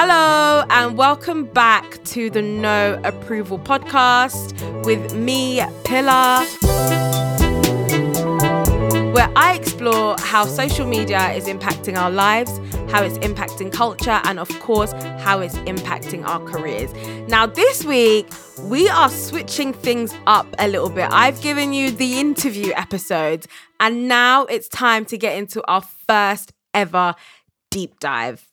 Hello and welcome back to the No Approval podcast with me, Pilla, where I explore how social media is impacting our lives, how it's impacting culture, and of course, how it's impacting our careers. Now, this week, we are switching things up a little bit. I've given you the interview episodes, and now it's time to get into our first ever deep dive.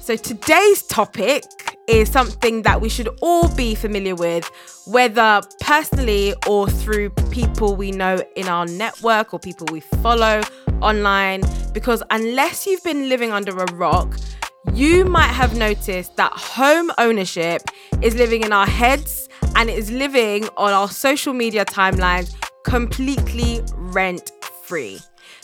So today's topic is something that we should all be familiar with, whether personally or through people we know in our network or people we follow online, because unless you've been living under a rock, you might have noticed that home ownership is living in our heads and it is living on our social media timelines completely rent-free.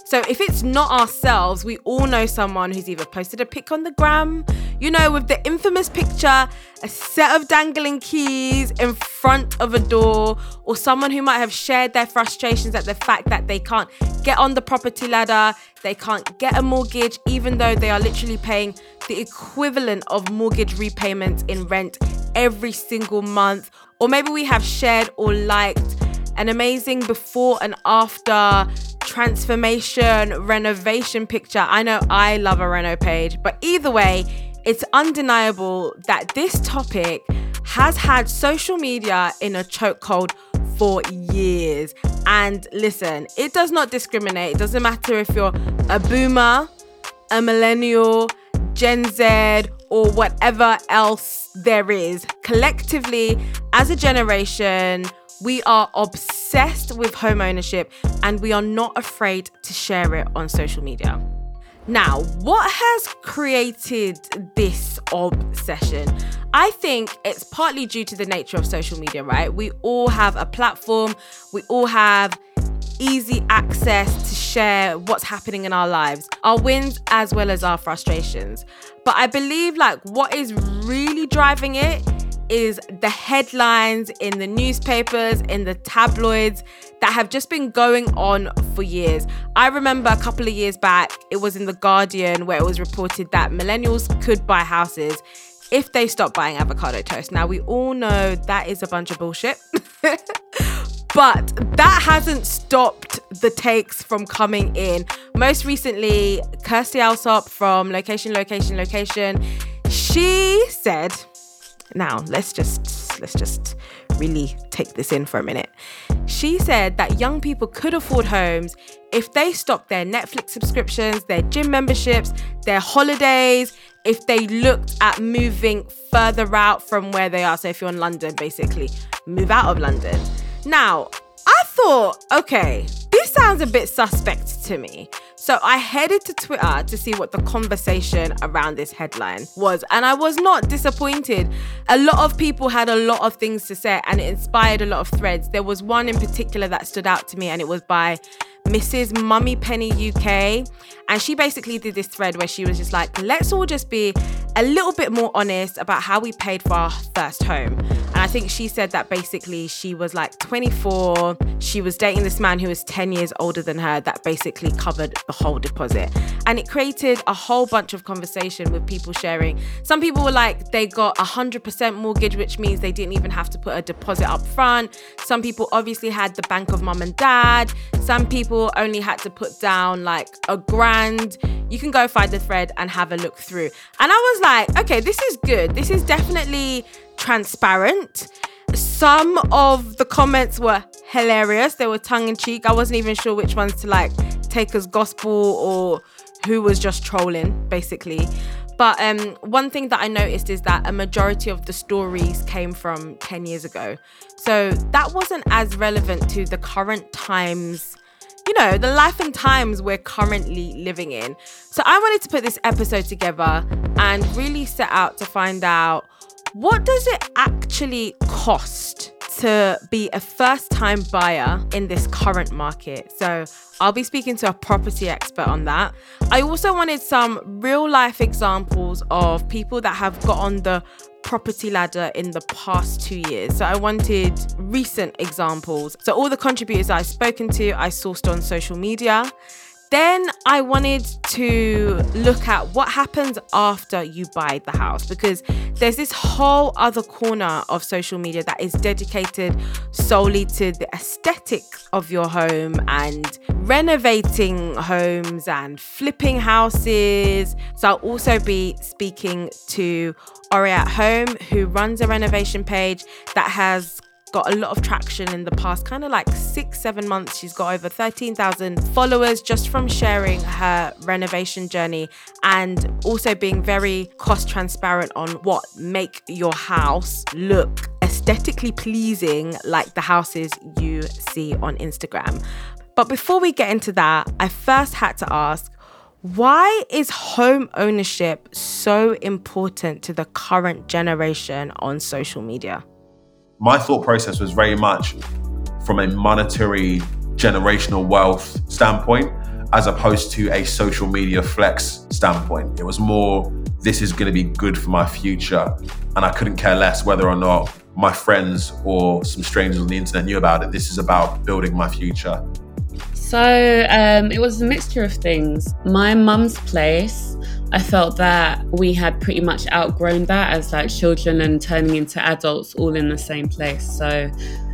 So if it's not ourselves, we all know someone who's either posted a pic on the gram, you know, with the infamous picture, a set of dangling keys in front of a door, or someone who might have shared their frustrations at the fact that they can't get on the property ladder, they can't get a mortgage, even though they are literally paying the equivalent of mortgage repayments in rent every single month. Or maybe we have shared or liked an amazing before and after transformation, renovation picture. I know I love a reno page, but either way, it's undeniable that this topic has had social media in a chokehold for years. And listen, it does not discriminate. It doesn't matter if you're a boomer, a millennial, Gen Z, or whatever else there is. Collectively, as a generation, we are obsessed with home ownership and we are not afraid to share it on social media. Now, what has created this obsession? I think it's partly due to the nature of social media, right? We all have a platform, we all have easy access to share what's happening in our lives, our wins as well as our frustrations. But I believe like what is really driving it is the headlines in the newspapers, in the tabloids that have just been going on for years. I remember a couple of years back, it was in The Guardian where it was reported that millennials could buy houses if they stopped buying avocado toast. Now, we all know that is a bunch of bullshit, but that hasn't stopped the takes from coming in. Most recently, Kirstie Allsop from Location, she said, now, let's just really take this in for a minute. She said that young people could afford homes if they stopped their Netflix subscriptions, their gym memberships, their holidays, if they looked at moving further out from where they are. So if you're in London, basically, move out of London. Now, I thought, okay, this sounds a bit suspect to me. So I headed to Twitter to see what the conversation around this headline was, and I was not disappointed. A lot of people had a lot of things to say and it inspired a lot of threads. There was one in particular that stood out to me and it was by Mrs. Mummy Penny UK, and she basically did this thread where she was just like, let's all just be a little bit more honest about how we paid for our first home. And I think she said that basically she was like 24, she was dating this man who was 10 years older than her, that basically covered the whole deposit. And it created a whole bunch of conversation with people sharing. Some people were like, they got 100% mortgage, which means they didn't even have to put a deposit up front. Some people obviously had the bank of mum and dad. Some people only had to put down like £1,000. You can go find the thread and have a look through. And I was like, okay, this is good. This is definitely transparent. Some of the comments were hilarious. They were tongue in cheek. I wasn't even sure which ones to like take as gospel or who was just trolling, basically. But one thing that I noticed is that a majority of the stories came from 10 years ago. So that wasn't as relevant to the current times, you know, the life and times we're currently living in. So I wanted to put this episode together and really set out to find out, what does it actually cost to be a first-time buyer in this current market? So I'll be speaking to a property expert on that. I also wanted some real-life examples of people that have got on the property ladder in the past 2 years. So I wanted recent examples. So all the contributors I've spoken to, I sourced on social media. Then I wanted to look at what happens after you buy the house, because there's this whole other corner of social media that is dedicated solely to the aesthetic of your home and renovating homes and flipping houses. So I'll also be speaking to Ori at Home, who runs a renovation page that has got a lot of traction in the past kind of like 6-7 months. She's got over 13,000 followers just from sharing her renovation journey and also being very cost transparent on what make your house look aesthetically pleasing, like the houses you see on Instagram. But before we get into that, I first had to ask, why is home ownership so important to the current generation on social media? My thought process was very much from a monetary, generational wealth standpoint, as opposed to a social media flex standpoint. It was more, this is gonna be good for my future. And I couldn't care less whether or not my friends or some strangers on the internet knew about it. This is about building my future. So it was a mixture of things. My mum's place, I felt that we had pretty much outgrown that as like children and turning into adults all in the same place. So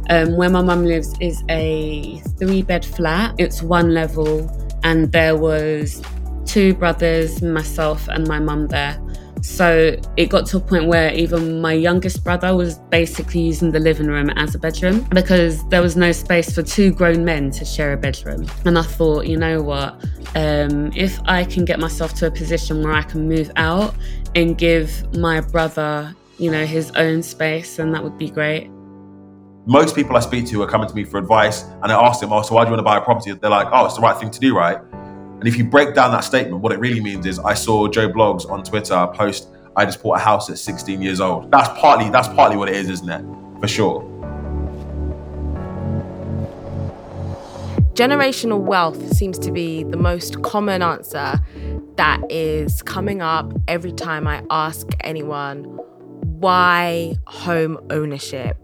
where my mum lives is a 3-bed flat. It's one level and there was 2 brothers, myself and my mum there. So it got to a point where even my youngest brother was basically using the living room as a bedroom because there was no space for 2 grown men to share a bedroom. And I thought, you know what, if I can get myself to a position where I can move out and give my brother, you know, his own space, then that would be great. Most people I speak to are coming to me for advice and I ask them, oh, so why do you want to buy a property? They're like, oh, it's the right thing to do, right? And if you break down that statement, what it really means is I saw Joe Bloggs on Twitter post, I just bought a house at 16 years old. That's partly what it is, isn't it? For sure. Generational wealth seems to be the most common answer that is coming up every time I ask anyone, why home ownership?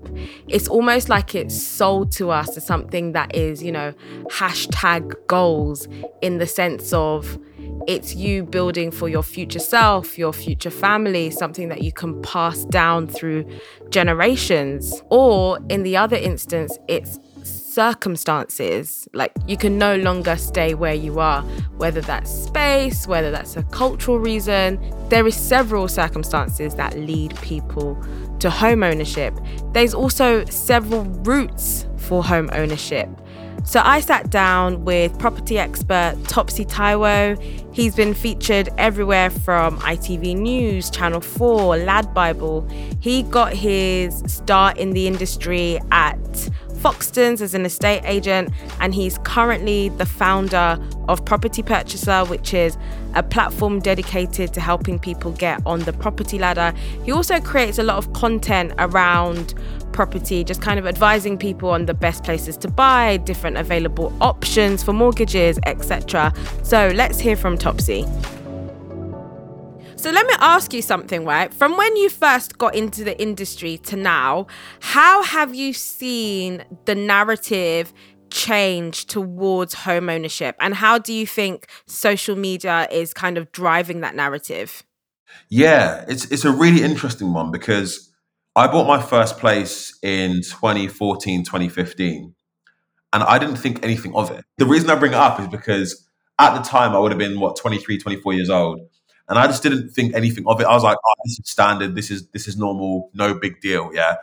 It's almost like it's sold to us as something that is, you know, hashtag goals, in the sense of it's you building for your future self, your future family, something that you can pass down through generations. Or in the other instance, it's circumstances, like you can no longer stay where you are, whether that's space, whether that's a cultural reason. There is several circumstances that lead people to home ownership. There's also several routes for home ownership. So I sat down with property expert Topsy Taiwo. He's been featured everywhere from ITV News, Channel 4, Lad Bible. He got his start in the industry at Foxtons as an estate agent, and he's currently the founder of Property Purchaser, which is a platform dedicated to helping people get on the property ladder. He also creates a lot of content around property, just kind of advising people on the best places to buy, different available options for mortgages, etc. So let's hear from Topsy. So let me ask you something, right? From when you first got into the industry to now, how have you seen the narrative change towards home ownership? And how do you think social media is kind of driving that narrative? Yeah, it's a really interesting one, because I bought my first place in 2014, 2015, and I didn't think anything of it. The reason I bring it up is because at the time I would have been, 23, 24 years old. And I just didn't think anything of it. I was like, oh, this is standard. This is normal. No big deal. Yeah.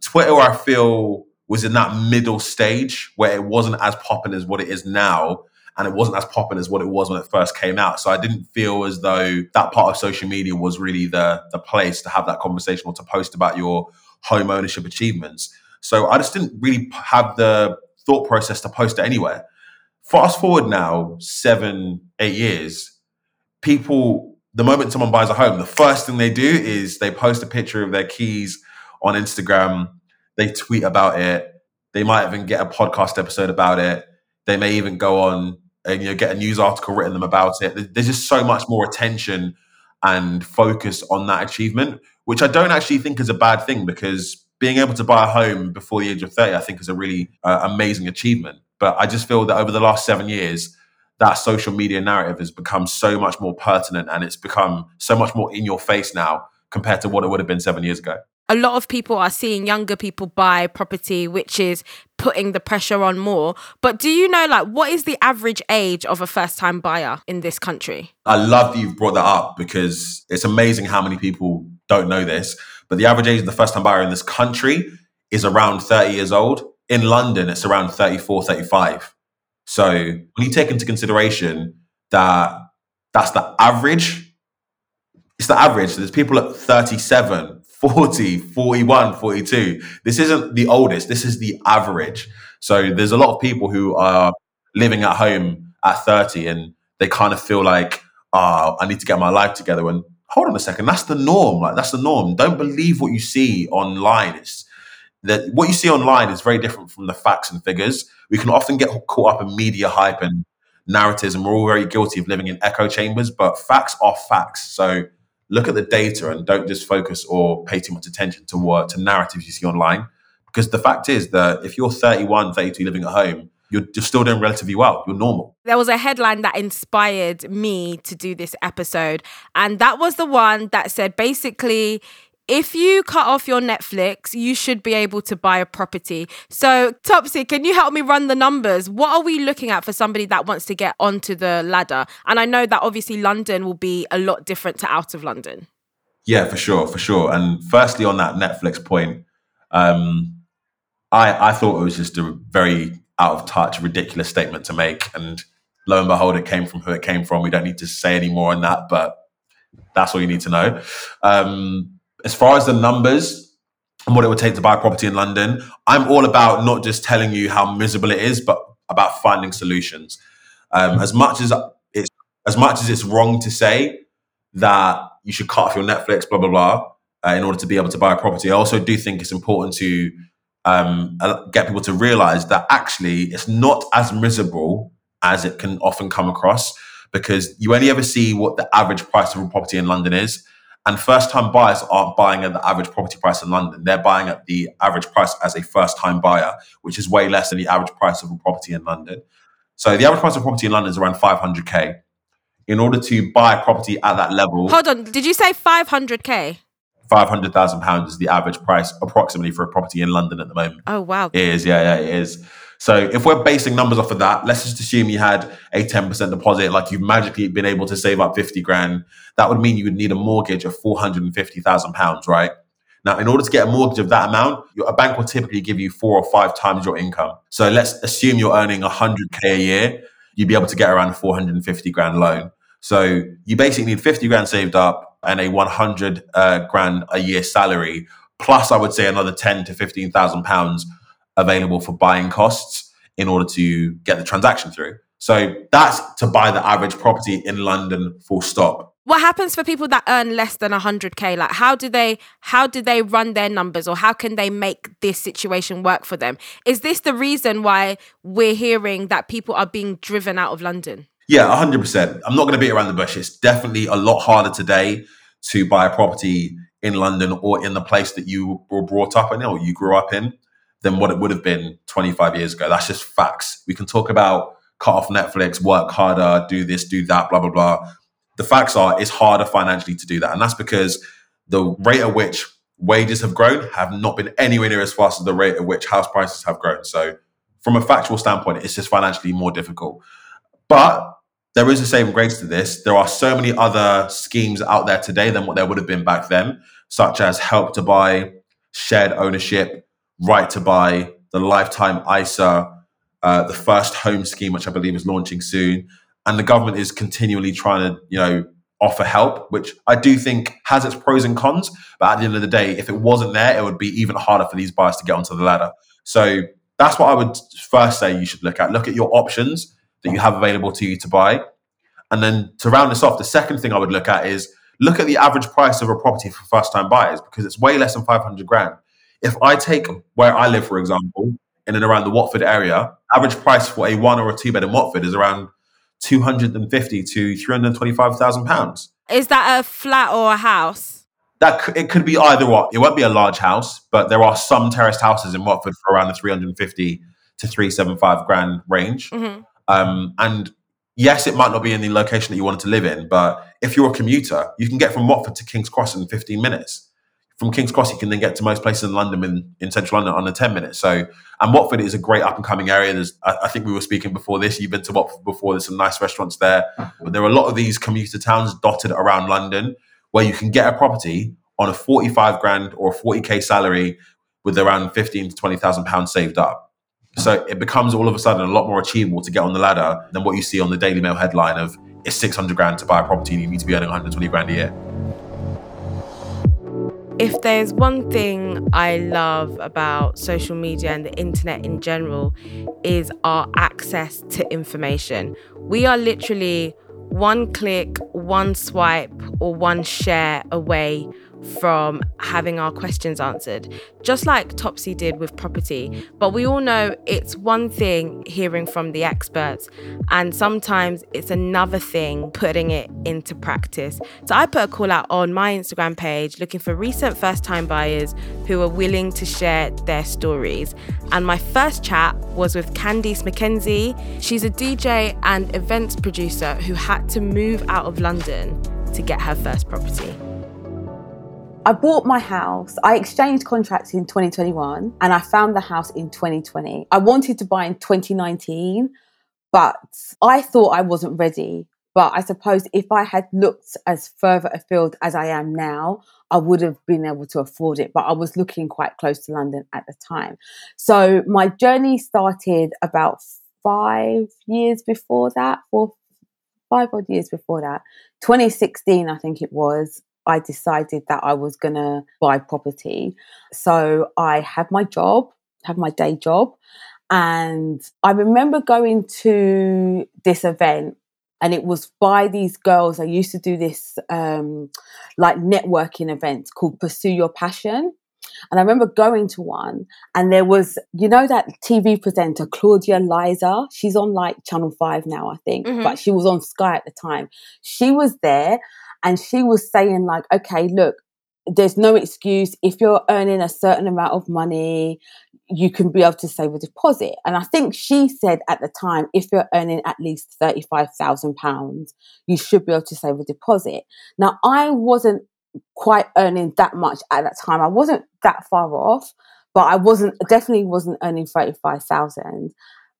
Twitter, I feel, was in that middle stage where it wasn't as popping as what it is now. And it wasn't as popping as what it was when it first came out. So I didn't feel as though that part of social media was really the place to have that conversation or to post about your home ownership achievements. So I just didn't really have the thought process to post it anywhere. Fast forward now, 7-8 years, people, the moment someone buys a home, the first thing they do is they post a picture of their keys on Instagram. They tweet about it. They might even get a podcast episode about it. They may even go on and, you know, get a news article written them about it. There's just so much more attention and focus on that achievement, which I don't actually think is a bad thing, because being able to buy a home before the age of 30, I think is a really amazing achievement. But I just feel that over the last 7 years, that social media narrative has become so much more pertinent, and it's become so much more in your face now compared to what it would have been 7 years ago. A lot of people are seeing younger people buy property, which is putting the pressure on more. But do you know, like, what is the average age of a first-time buyer in this country? I love that you've brought that up, because it's amazing how many people don't know this. But the average age of the first-time buyer in this country is around 30 years old. In London, it's around 34, 35. So when you take into consideration that that's the average, it's the average. So there's people at 37, 40, 41, 42. This isn't the oldest, this is the average. So there's a lot of people who are living at home at 30 and they kind of feel like, I need to get my life together. And hold on a second, that's the norm. Like, that's the norm. Don't believe what you see online. What you see online is very different from the facts and figures. We can often get caught up in media hype and narratives, and we're all very guilty of living in echo chambers, but facts are facts. So look at the data and don't just focus or pay too much attention to narratives you see online. Because the fact is that if you're 31, 32 living at home, you're still doing relatively well. You're normal. There was a headline that inspired me to do this episode. And that was the one that said, basically, if you cut off your Netflix, you should be able to buy a property. So Topsy, can you help me run the numbers? What are we looking at for somebody that wants to get onto the ladder? And I know that obviously London will be a lot different to out of London. Yeah, for sure. And firstly, on that Netflix point, I thought it was just a very out of touch, ridiculous statement to make. And lo and behold, it came from who it came from. We don't need to say any more on that, but that's all you need to know. As far as the numbers and what it would take to buy property in London, I'm all about not just telling you how miserable it is, but about finding solutions. As much as it's wrong to say that you should cut off your Netflix, blah, blah, blah, in order to be able to buy a property, I also do think it's important to get people to realize that actually it's not as miserable as it can often come across, because you only ever see what the average price of a property in London is. And first-time buyers aren't buying at the average property price in London. They're buying at the average price as a first-time buyer, which is way less than the average price of a property in London. So the average price of property in London is around 500k. In order to buy a property at that level... Hold on, did you say 500k? £500,000 is the average price approximately for a property in London at the moment. Oh, wow. It is, yeah, it is. So if we're basing numbers off of that, let's just assume you had a 10% deposit, like you've magically been able to save up 50 grand. That would mean you would need a mortgage of £450,000, right? Now, in order to get a mortgage of that amount, a bank will typically give you 4 or 5 times your income. So let's assume you're earning 100k a year, you'd be able to get around a 450 grand loan. So you basically need 50 grand saved up and a 100 grand a year salary, plus I would say another 10 to 15,000 pounds available for buying costs in order to get the transaction through. So that's to buy the average property in London, full stop. What happens for people that earn less than 100k? Like, how do they run their numbers, or how can they make this situation work for them? Is this the reason why we're hearing that people are being driven out of London? Yeah, 100%. I'm not going to beat around the bush. It's definitely a lot harder today to buy a property in London or in the place that you were brought up in or you grew up in than what it would have been 25 years ago. That's just facts. We can talk about cut off Netflix, work harder, do this, do that, blah, blah, blah. The facts are it's harder financially to do that. And that's because the rate at which wages have grown have not been anywhere near as fast as the rate at which house prices have grown. So from a factual standpoint, it's just financially more difficult. But there is a saving grace to this. There are so many other schemes out there today than what there would have been back then, such as Help to Buy, Shared Ownership, Right to Buy, the Lifetime ISA, the First Home Scheme, which I believe is launching soon. And the government is continually trying to, offer help, which I do think has its pros and cons. But at the end of the day, if it wasn't there, it would be even harder for these buyers to get onto the ladder. So that's what I would first say you should look at. Look at your options that you have available to you to buy. And then to round this off, the second thing I would look at is look at the average price of a property for first-time buyers, because it's way less than 500 grand. If I take where I live, for example, in and around the Watford area, average price for a 1 or a 2 bed in Watford is around £250,000 to £325,000. Is that a flat or a house? It could be either or. It won't be a large house, but there are some terraced houses in Watford for around the 350 to 375 grand range. Mm-hmm. And yes, it might not be in the location that you wanted to live in, but if you're a commuter, you can get from Watford to King's Cross in 15 minutes. From King's Cross, you can then get to most places in London, in central London, under 10 minutes. So, and Watford is a great up-and-coming area. There's, I think we were speaking before this, you've been to Watford before, there's some nice restaurants there. But there are a lot of these commuter towns dotted around London where you can get a property on a 45 grand or a 40K salary with around 15 to 20,000 pounds saved up. So it becomes all of a sudden a lot more achievable to get on the ladder than what you see on the Daily Mail headline of it's 600 grand to buy a property and you need to be earning 120 grand a year. If there's one thing I love about social media and the internet in general is our access to information. We are literally one click, one swipe, or one share away from having our questions answered, just like Topsy did with property. But we all know it's one thing hearing from the experts, and sometimes it's another thing putting it into practice. So I put a call out on my Instagram page looking for recent first-time buyers who are willing to share their stories. And my first chat was with Candice McKenzie. She's a DJ and events producer who had to move out of London to get her first property. I bought my house, I exchanged contracts in 2021 and I found the house in 2020. I wanted to buy in 2019, but I thought I wasn't ready. But I suppose if I had looked as further afield as I am now, I would have been able to afford it. But I was looking quite close to London at the time. So my journey started about 5 years before that, 5 odd years before that. 2016, I think it was. I decided that I was going to buy property. So I had my job, had my day job. And I remember going to this event and it was by these girls. I used to do this like networking event called Pursue Your Passion. And I remember going to one and there was, you know, that TV presenter, Claudia Liza, she's on like Channel 5 now, I think, but she was on Sky at the time. She was there and she was saying like, okay, look, there's no excuse. If you're earning a certain amount of money, you can be able to save a deposit. And I think she said at the time, if you're earning at least £35,000, you should be able to save a deposit. Now, I wasn't quite earning that much at that time. I wasn't that far off, but I definitely wasn't earning 35,000.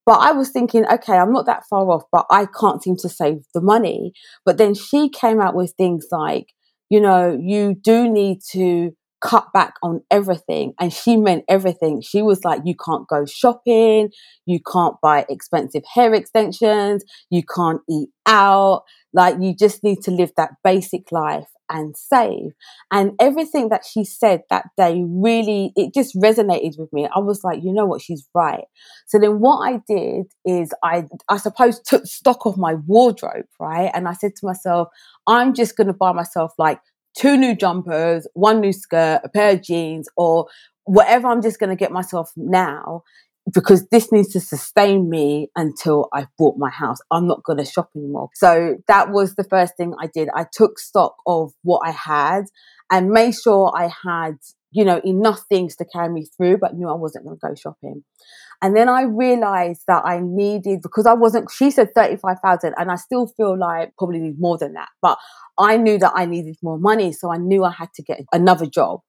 But I was thinking, okay, I'm not that far off, but I can't seem to save the money. But then she came out with things like, you know, you do need to cut back on everything. And she meant everything. She was like, you can't go shopping, you can't buy expensive hair extensions, you can't eat out. Like, you just need to live that basic life and save. And everything that she said that day really, it just resonated with me. I was like, you know what, she's right. So then what I did is I suppose took stock of my wardrobe, right? And I said to myself, I'm just going to buy myself like 2 new jumpers, 1 new skirt, a pair of jeans, or whatever I'm just going to get myself now, because this needs to sustain me until I've bought my house. I'm not going to shop anymore. So that was the first thing I did. I took stock of what I had and made sure I had, you know, enough things to carry me through, but knew I wasn't going to go shopping. And then I realised that I needed, because I wasn't, she said 35,000 and I still feel like probably need more than that, but I knew that I needed more money. So I knew I had to get another job.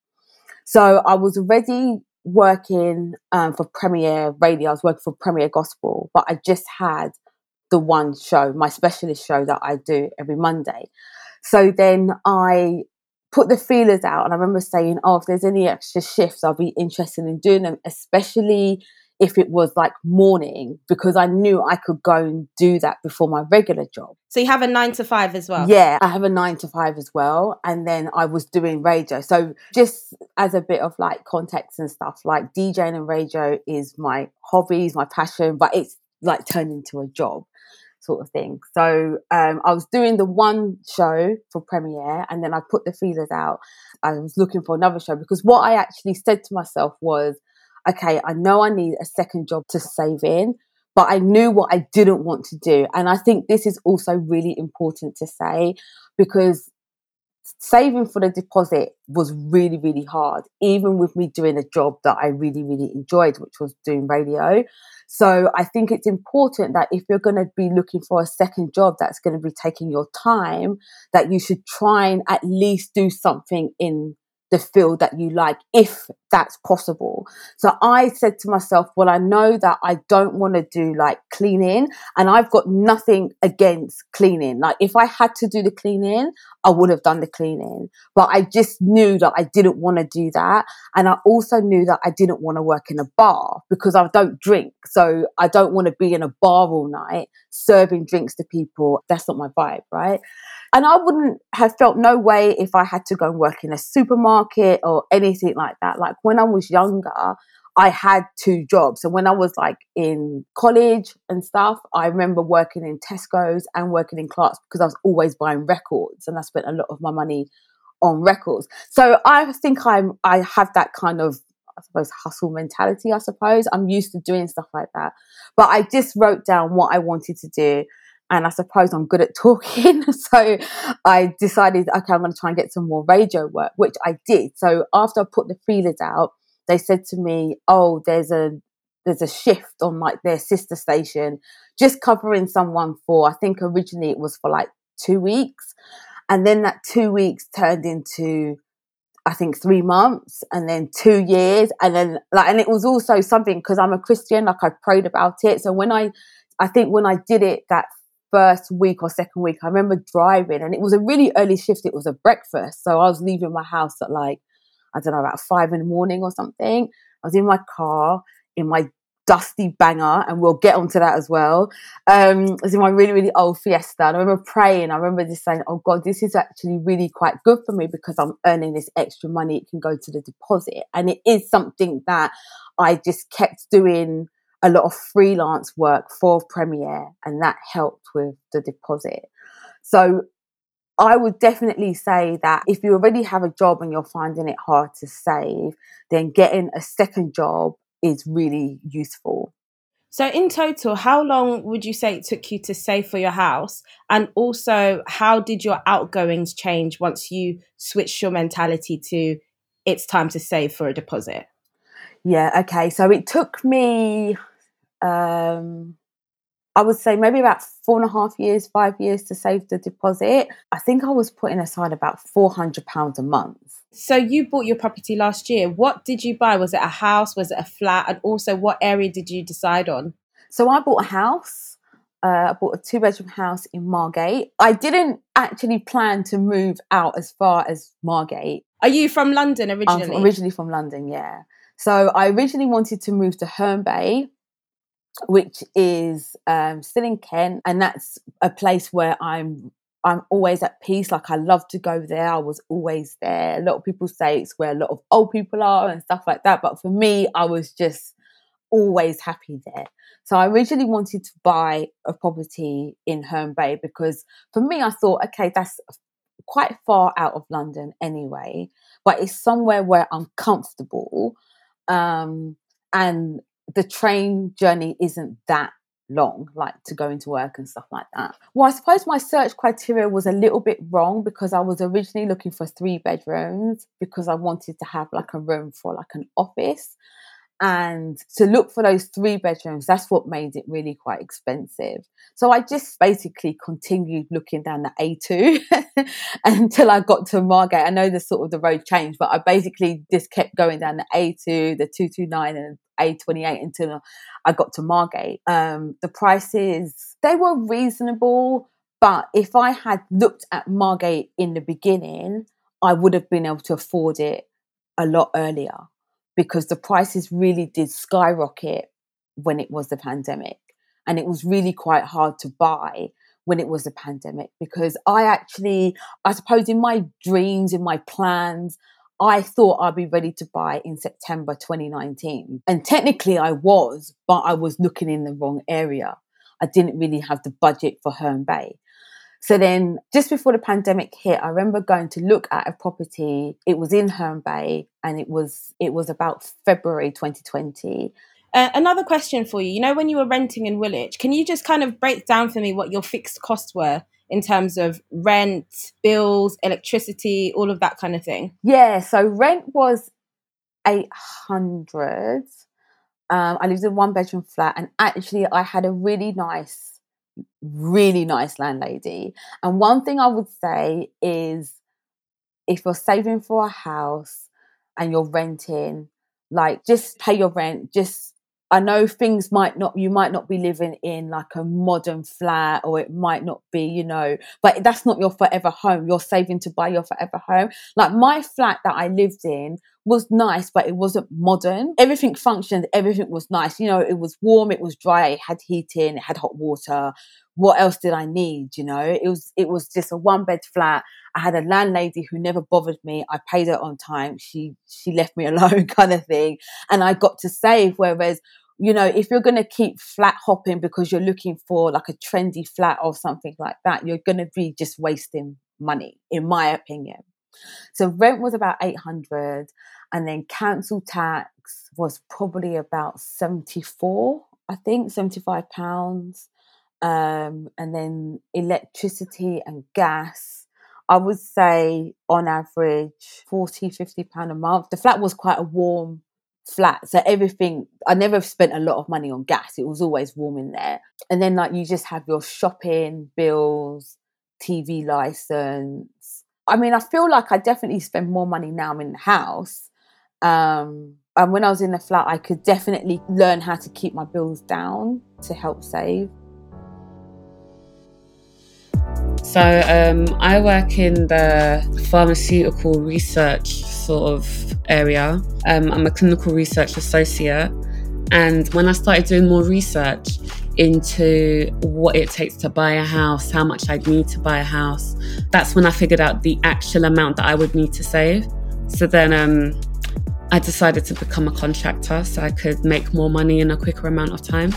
So I was already working for Premier Radio. I was working for Premier Gospel, but I just had the one show, my specialist show that I do every Monday. So then I put the feelers out and I remember saying, oh, if there's any extra shifts, I'll be interested in doing them, especially if it was like morning, because I knew I could go and do that before my regular job. So you have a 9 to 5 as well? Yeah, I have a 9 to 5 as well. And then I was doing radio. So just as a bit of like context and stuff, like DJing and radio is my hobbies, my passion, but it's like turned into a job sort of thing. So I was doing the one show for Premiere and then I put the feelers out. I was looking for another show because what I actually said to myself was, okay, I know I need a second job to save in, but I knew what I didn't want to do. And I think this is also really important to say, because saving for the deposit was really, really hard, even with me doing a job that I really, really enjoyed, which was doing radio. So I think it's important that if you're going to be looking for a second job that's going to be taking your time, that you should try and at least do something in the field that you like, if that's possible. So I said to myself, well, I know that I don't want to do like cleaning, and I've got nothing against cleaning. Like if I had to do the cleaning, I would have done the cleaning, but I just knew that I didn't want to do that. And I also knew that I didn't want to work in a bar because I don't drink. So I don't want to be in a bar all night serving drinks to people. That's not my vibe, right? And I wouldn't have felt no way if I had to go and work in a supermarket or anything like that. Like when I was younger, I had two jobs. So when I was like in college and stuff, I remember working in Tesco's and working in Clark's because I was always buying records, and I spent a lot of my money on records. So I think I have that kind of, I suppose, hustle mentality, I suppose. I'm used to doing stuff like that. But I just wrote down what I wanted to do. And I suppose I'm good at talking. So I decided, okay, I'm going to try and get some more radio work, which I did. So after I put the feelers out, they said to me, oh, there's a shift on like their sister station, just covering someone for, I think originally it was for like 2 weeks. And then that 2 weeks turned into, I think, 3 months, and then 2 years. And then like, and it was also something because I'm a Christian, like I prayed about it. So when I think when I did it, that first week or second week, I remember driving, and it was a really early shift. It was a breakfast. So I was leaving my house at like, I don't know, about 5 a.m. or something. I was in my car, in my dusty banger, and we'll get onto that as well. I was in my really, really old Fiesta. And I remember praying. I remember just saying, oh God, this is actually really quite good for me because I'm earning this extra money. It can go to the deposit. And it is something that I just kept doing a lot of freelance work for Premier, and that helped with the deposit. So I would definitely say that if you already have a job and you're finding it hard to save, then getting a second job is really useful. So in total, how long would you say it took you to save for your house? And also, how did your outgoings change once you switched your mentality to it's time to save for a deposit? Yeah, okay. So it took me, I would say maybe about 4.5 years, 5 years to save the deposit. I think I was putting aside about £400 a month. So you bought your property last year. What did you buy? Was it a house? Was it a flat? And also, what area did you decide on? So I bought a house. I bought a 2-bedroom house in Margate. I didn't actually plan to move out as far as Margate. Are you from London originally? I'm originally from London, yeah. So I originally wanted to move to Herne Bay, which is still in Kent, and that's a place where I'm always at peace. Like I love to go there. I was always there. A lot of people say it's where a lot of old people are and stuff like that. But for me, I was just always happy there. So I originally wanted to buy a property in Herne Bay because for me, I thought, okay, that's quite far out of London anyway, but it's somewhere where I'm comfortable. And the train journey isn't that long, like to go into work and stuff like that. Well, I suppose my search criteria was a little bit wrong because I was originally looking for 3 bedrooms because I wanted to have like a room for like an office. And to look for those 3 bedrooms, that's what made it really quite expensive. So I just basically continued looking down the A2 until I got to Margate. I know the sort of the road changed, but I basically just kept going down the A2, the 229 and A28 until I got to Margate. The prices, they were reasonable, but if I had looked at Margate in the beginning, I would have been able to afford it a lot earlier, because the prices really did skyrocket when it was the pandemic. And it was really quite hard to buy when it was the pandemic because I suppose in my dreams, in my plans, I thought I'd be ready to buy in September 2019. And technically I was, but I was looking in the wrong area. I didn't really have the budget for Herne Bay. So then just before the pandemic hit, I remember going to look at a property. It was in Herne Bay, and it was about February 2020. Another question for you. You know, when you were renting in Woolwich, can you just kind of break down for me what your fixed costs were in terms of rent, bills, electricity, all of that kind of thing? Yeah, so rent was 800. I lived in a one-bedroom flat, and actually I had a really nice landlady. And one thing I would say is, if you're saving for a house and you're renting, like, just pay your rent. Just, I know things you might not be living in like a modern flat, or it might not be, but that's not your forever home. You're saving to buy your forever home. Like, my flat that I lived in was nice, but it wasn't modern. Everything functioned. Everything was nice. It was warm. It was dry. It had heating. It had hot water. What else did I need? It was just a one bed flat. I had a landlady who never bothered me. I paid her on time. She left me alone, kind of thing. And I got to save. Whereas, if you're going to keep flat hopping because you're looking for like a trendy flat or something like that, you're going to be just wasting money, in my opinion. So rent was about 800, and then council tax was probably about 74, I think, £75. And then electricity and gas, I would say on average £40-50 a month. The flat was quite a warm flat, so everything, I never spent a lot of money on gas. It was always warm in there. And then, like, you just have your shopping bills, TV license. I mean, I feel like I definitely spend more money now I'm in the house. And when I was in the flat, I could definitely learn how to keep my bills down to help save. So I work in the pharmaceutical research sort of area. I'm a clinical research associate. And when I started doing more research into what it takes to buy a house, how much I'd need to buy a house, that's when I figured out the actual amount that I would need to save. So then I decided to become a contractor so I could make more money in a quicker amount of time.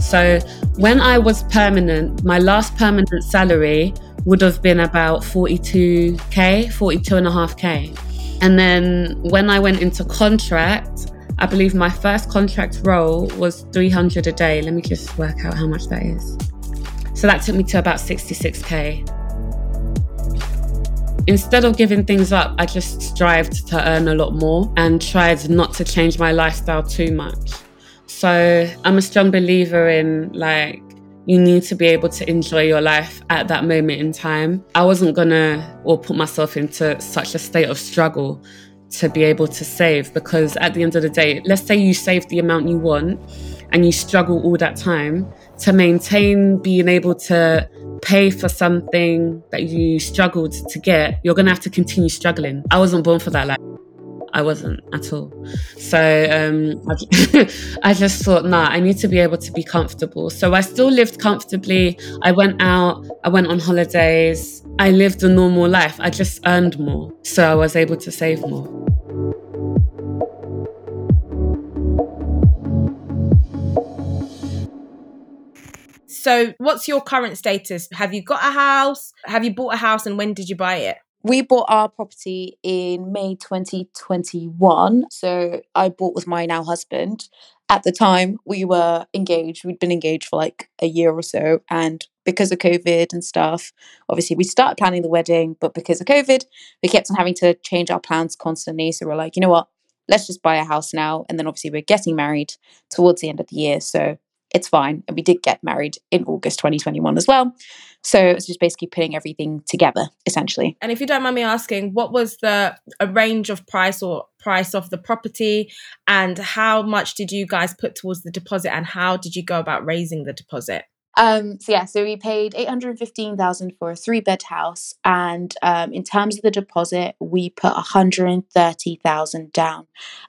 So when I was permanent, my last permanent salary would have been about 42,500. And then when I went into contract, I believe my first contract role was 300 a day. Let me just work out how much that is. So that took me to about 66,000. Instead of giving things up, I just strived to earn a lot more and tried not to change my lifestyle too much. So I'm a strong believer in, like, you need to be able to enjoy your life at that moment in time. I wasn't gonna put myself into such a state of struggle to be able to save, because at the end of the day, let's say you save the amount you want and you struggle all that time to maintain being able to pay for something that you struggled to get, you're gonna have to continue struggling. I wasn't born for that life. I wasn't at all. So I just thought, I need to be able to be comfortable. So I still lived comfortably. I went out, I went on holidays. I lived a normal life. I just earned more. So I was able to save more. So what's your current status? Have you got a house? Have you bought a house, and when did you buy it? We bought our property in May 2021. So I bought with my now husband. At the time, we were engaged. We'd been engaged for like a year or so. And because of COVID and stuff, obviously we started planning the wedding, but because of COVID, we kept on having to change our plans constantly. So we're like, you know what? Let's just buy a house now. And then obviously we're getting married towards the end of the year. So it's fine. And we did get married in August 2021 as well. So it's just basically putting everything together, essentially. And if you don't mind me asking, what was a range of price or price of the property, and how much did you guys put towards the deposit, and how did you go about raising the deposit? So we paid $815,000 for a 3-bed house. And in terms of the deposit, we put $130,000 down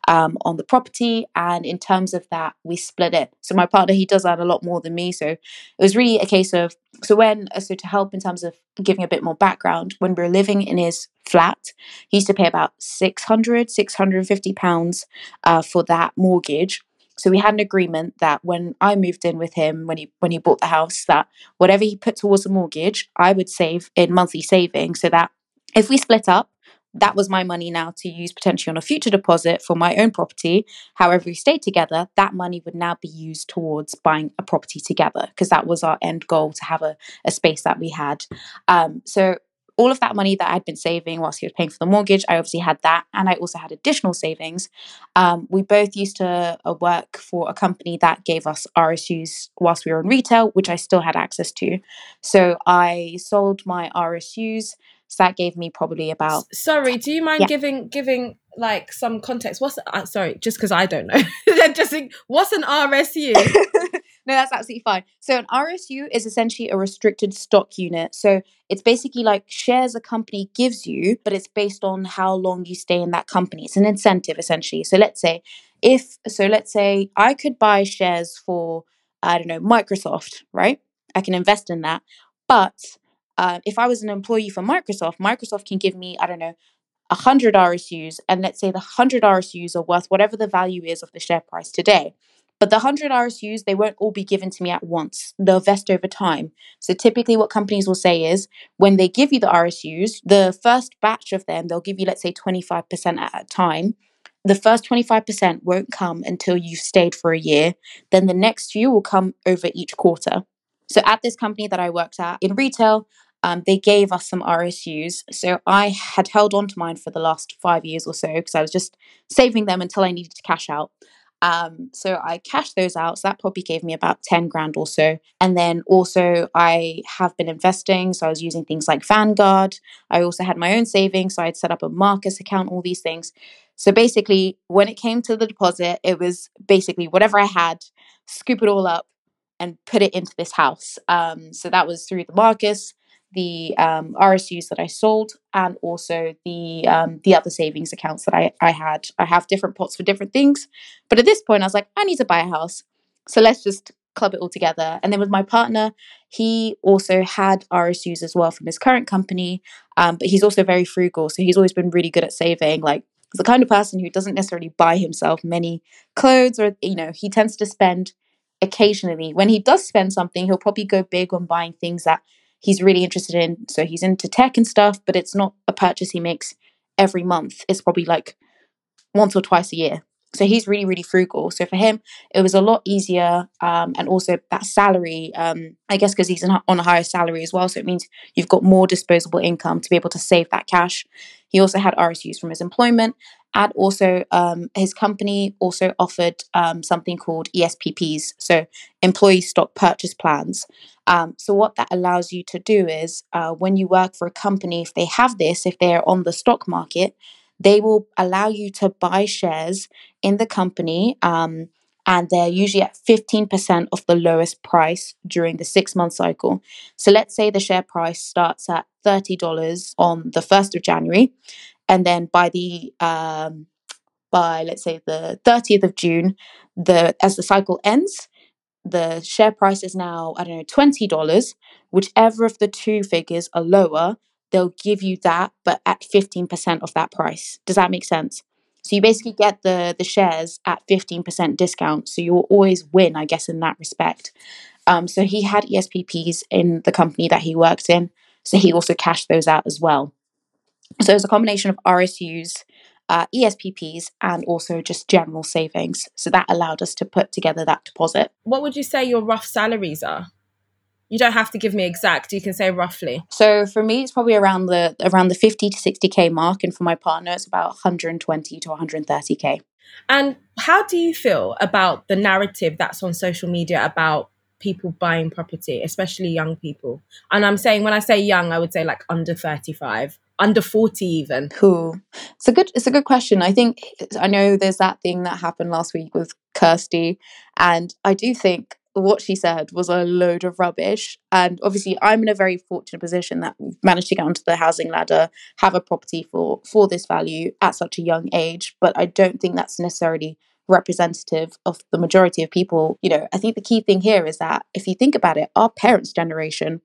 on the property. And in terms of that, we split it. So my partner, he does earn a lot more than me. So it was really a case of, to help in terms of giving a bit more background, when we were living in his flat, he used to pay about £650 for that mortgage. So we had an agreement that when I moved in with him, when he bought the house, that whatever he put towards the mortgage, I would save in monthly savings, so that if we split up, That was my money now to use potentially on a future deposit for my own property. However, we stayed together, that money would now be used towards buying a property together, because that was our end goal, to have a space that we had. So all of that money that I'd been saving whilst he was paying for the mortgage, I obviously had that. And I also had additional savings. We both used to work for a company that gave us RSUs whilst we were in retail, which I still had access to. So I sold my RSUs. So that gave me probably about... Sorry, do you mind giving like some context? What's sorry, just because I don't know. Just like, what's an RSU? No, that's absolutely fine. So an RSU is essentially a restricted stock unit. So it's basically like shares a company gives you, but it's based on how long you stay in that company. It's an incentive essentially. So let's say I could buy shares for, I don't know, Microsoft, right? I can invest in that, but if I was an employee for Microsoft, Microsoft can give me, I don't know, 100 RSUs. And let's say the 100 RSUs are worth whatever the value is of the share price today. But the 100 RSUs, they won't all be given to me at once. They'll vest over time. So typically what companies will say is when they give you the RSUs, the first batch of them, they'll give you, let's say, 25% at a time. The first 25% won't come until you've stayed for a year. Then the next few will come over each quarter. So at this company that I worked at in retail, they gave us some RSUs. So I had held on to mine for the last 5 years or so because I was just saving them until I needed to cash out. So I cashed those out. So that probably gave me about 10 grand or so. And then also I have been investing. So I was using things like Vanguard. I also had my own savings. So I'd set up a Marcus account, all these things. So basically when it came to the deposit, it was basically whatever I had, scoop it all up and put it into this house. So that was through the Marcus, the RSUs that I sold, and also the other savings accounts that I had. I have different pots for different things. But at this point, I was like, I need to buy a house. So let's just club it all together. And then with my partner, he also had RSUs as well from his current company. But he's also very frugal. So he's always been really good at saving. Like, he's the kind of person who doesn't necessarily buy himself many clothes, or, you know, he tends to spend occasionally. When he does spend something, he'll probably go big on buying things that he's really interested in. So he's into tech and stuff, but it's not a purchase he makes every month. It's probably like once or twice a year. So he's really, really frugal. So for him, it was a lot easier. And also that salary, I guess because he's on a higher salary as well. So it means you've got more disposable income to be able to save that cash. He also had RSUs from his employment. And also his company also offered something called ESPPs, so employee stock purchase plans. So what that allows you to do is when you work for a company, if they have this, if they're on the stock market, they will allow you to buy shares in the company, and they're usually at 15% of the lowest price during the 6-month cycle. So let's say the share price starts at $30 on the 1st of January. And then by the by let's say the 30th of June, as the cycle ends, the share price is now, I don't know, $20. Whichever of the two figures are lower, they'll give you that, but at 15% of that price. Does that make sense? So you basically get the shares at 15% discount. So you'll always win, I guess, in that respect. So he had ESPPs in the company that he worked in. So he also cashed those out as well. So it's a combination of RSUs, ESPPs, and also just general savings. So that allowed us to put together that deposit. What would you say your rough salaries are? You don't have to give me exact. You can say roughly. So for me, it's probably around the 50 to 60K mark. And for my partner, it's about 120 to 130K. And how do you feel about the narrative that's on social media about people buying property, especially young people? And I'm saying, when I say young, I would say like under 35. Under 40 even. Cool. It's a good question. I know there's that thing that happened last week with Kirstie, and I do think what she said was a load of rubbish. And obviously I'm in a very fortunate position that we've managed to get onto the housing ladder, have a property for this value at such a young age, but I don't think that's necessarily representative of the majority of people. You know, I think the key thing here is that if you think about it, our parents' generation,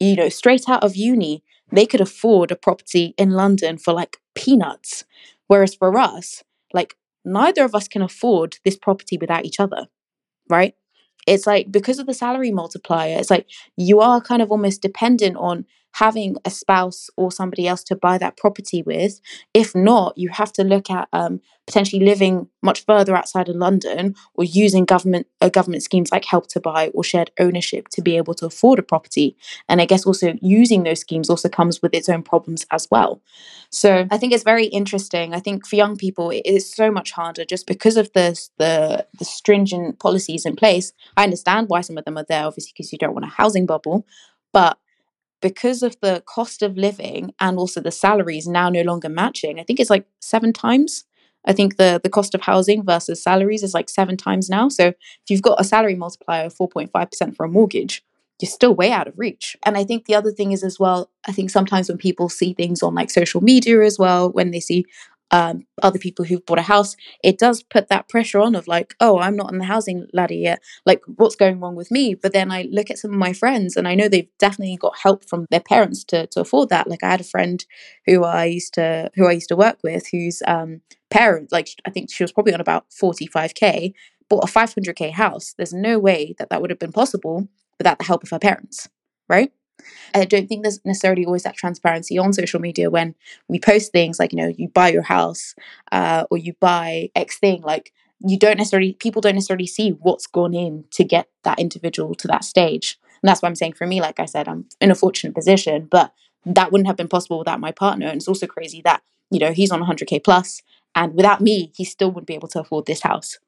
you know, straight out of uni, they could afford a property in London for like peanuts. Whereas for us, like, neither of us can afford this property without each other, right? It's like, because of the salary multiplier, it's like you are kind of almost dependent on having a spouse or somebody else to buy that property with. If not, you have to look at potentially living much further outside of London, or using government schemes like Help to Buy or shared ownership to be able to afford a property. And I guess also using those schemes also comes with its own problems as well. So I think it's very interesting. I think for young people, it is so much harder just because of the stringent policies in place. I understand why some of them are there, obviously, because you don't want a housing bubble. But because of the cost of living and also the salaries now no longer matching, I think it's like 7 times. I think the cost of housing versus salaries is like 7 times now. So if you've got a salary multiplier of 4.5% for a mortgage, you're still way out of reach. And I think the other thing is as well, I think sometimes when people see things on like social media as well, when they see other people who've bought a house, it does put that pressure on of like, oh, I'm not on the housing ladder yet, like what's going wrong with me? But then I look at some of my friends and I know they've definitely got help from their parents to afford that. Like I had a friend who I used to work with, whose parents, like I think she was probably on about 45k, bought a 500k house. There's no way that would have been possible without the help of her parents, right? I don't think there's necessarily always that transparency on social media when we post things like, you know, you buy your house or you buy X thing. Like people don't necessarily see what's gone in to get that individual to that stage. And that's what I'm saying, for me, like I said, I'm in a fortunate position, but that wouldn't have been possible without my partner. And it's also crazy that, you know, he's on 100k plus, and without me, he still wouldn't be able to afford this house.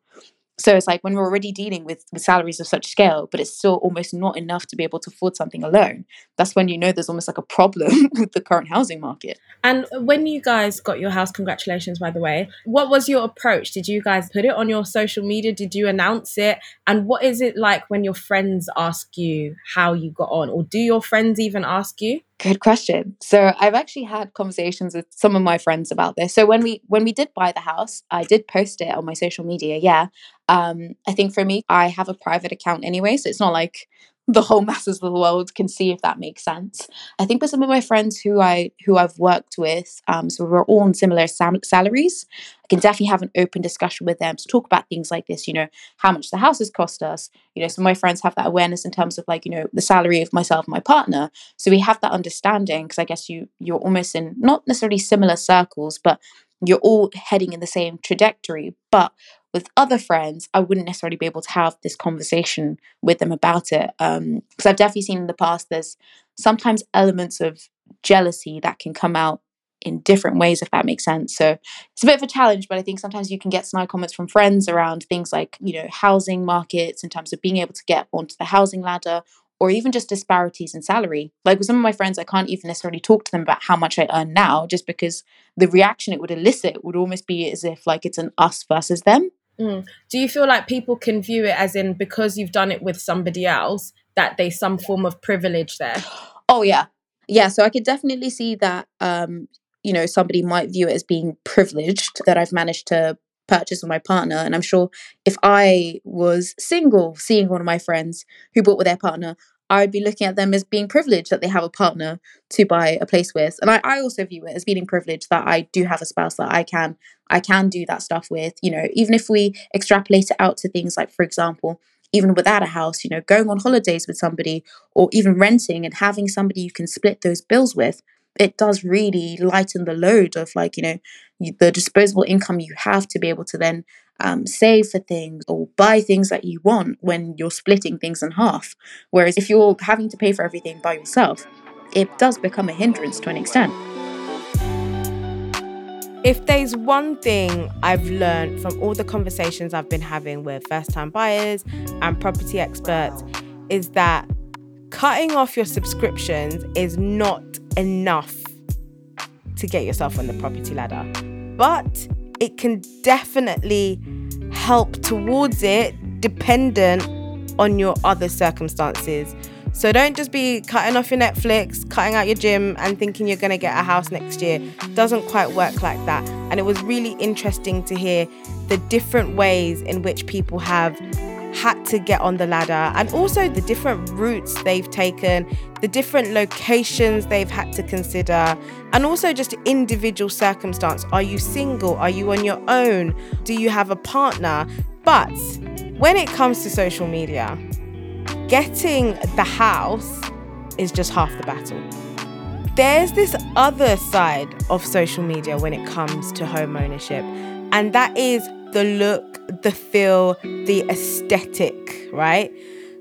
So it's like when we're already dealing with salaries of such scale, but it's still almost not enough to be able to afford something alone. That's when you know there's almost like a problem with the current housing market. And when you guys got your house, congratulations, by the way, what was your approach? Did you guys put it on your social media? Did you announce it? And what is it like when your friends ask you how you got on? Or do your friends even ask you? Good question. So I've actually had conversations with some of my friends about this. So when we did buy the house, I did post it on my social media. Yeah. I think for me, I have a private account anyway, so it's not like the whole masses of the world can see, if that makes sense. I think with some of my friends who I've worked with, so we're all on similar salaries, I can definitely have an open discussion with them to talk about things like this, you know, how much the house has cost us. You know, some of my friends have that awareness in terms of like, you know, the salary of myself and my partner. So we have that understanding, because I guess you're almost in not necessarily similar circles, but you're all heading in the same trajectory. But with other friends, I wouldn't necessarily be able to have this conversation with them about it. Because I've definitely seen in the past, there's sometimes elements of jealousy that can come out in different ways, if that makes sense. So it's a bit of a challenge, but I think sometimes you can get snide comments from friends around things like, you know, housing markets in terms of being able to get onto the housing ladder, or even just disparities in salary. Like with some of my friends, I can't even necessarily talk to them about how much I earn now, just because the reaction it would elicit would almost be as if like it's an us versus them. Mm. Do you feel like people can view it as in, because you've done it with somebody else, that there's some form of privilege there? Oh, yeah. Yeah, so I could definitely see that, you know, somebody might view it as being privileged that I've managed to purchase with my partner. And I'm sure if I was single, seeing one of my friends who bought with their partner, I'd be looking at them as being privileged that they have a partner to buy a place with. And I also view it as being privileged that I do have a spouse that I can do that stuff with. You know, even if we extrapolate it out to things like, for example, even without a house, you know, going on holidays with somebody, or even renting and having somebody you can split those bills with, it does really lighten the load of like, you know, the disposable income you have to be able to then save for things or buy things that you want when you're splitting things in half. Whereas if you're having to pay for everything by yourself, it does become a hindrance to an extent. If there's one thing I've learned from all the conversations I've been having with first-time buyers and property experts, is that cutting off your subscriptions is not enough to get yourself on the property ladder, but it can definitely help towards it, dependent on your other circumstances. So don't just be cutting off your Netflix, cutting out your gym, and thinking you're going to get a house next year. Doesn't quite work like that. And it was really interesting to hear the different ways in which people have had to get on the ladder, and also the different routes they've taken, the different locations they've had to consider, and also just individual circumstance. Are you single? Are you on your own? Do you have a partner? But when it comes to social media, getting the house is just half the battle. there's this other side of social media when it comes to home ownership, and that is the look, the feel, the aesthetic, right?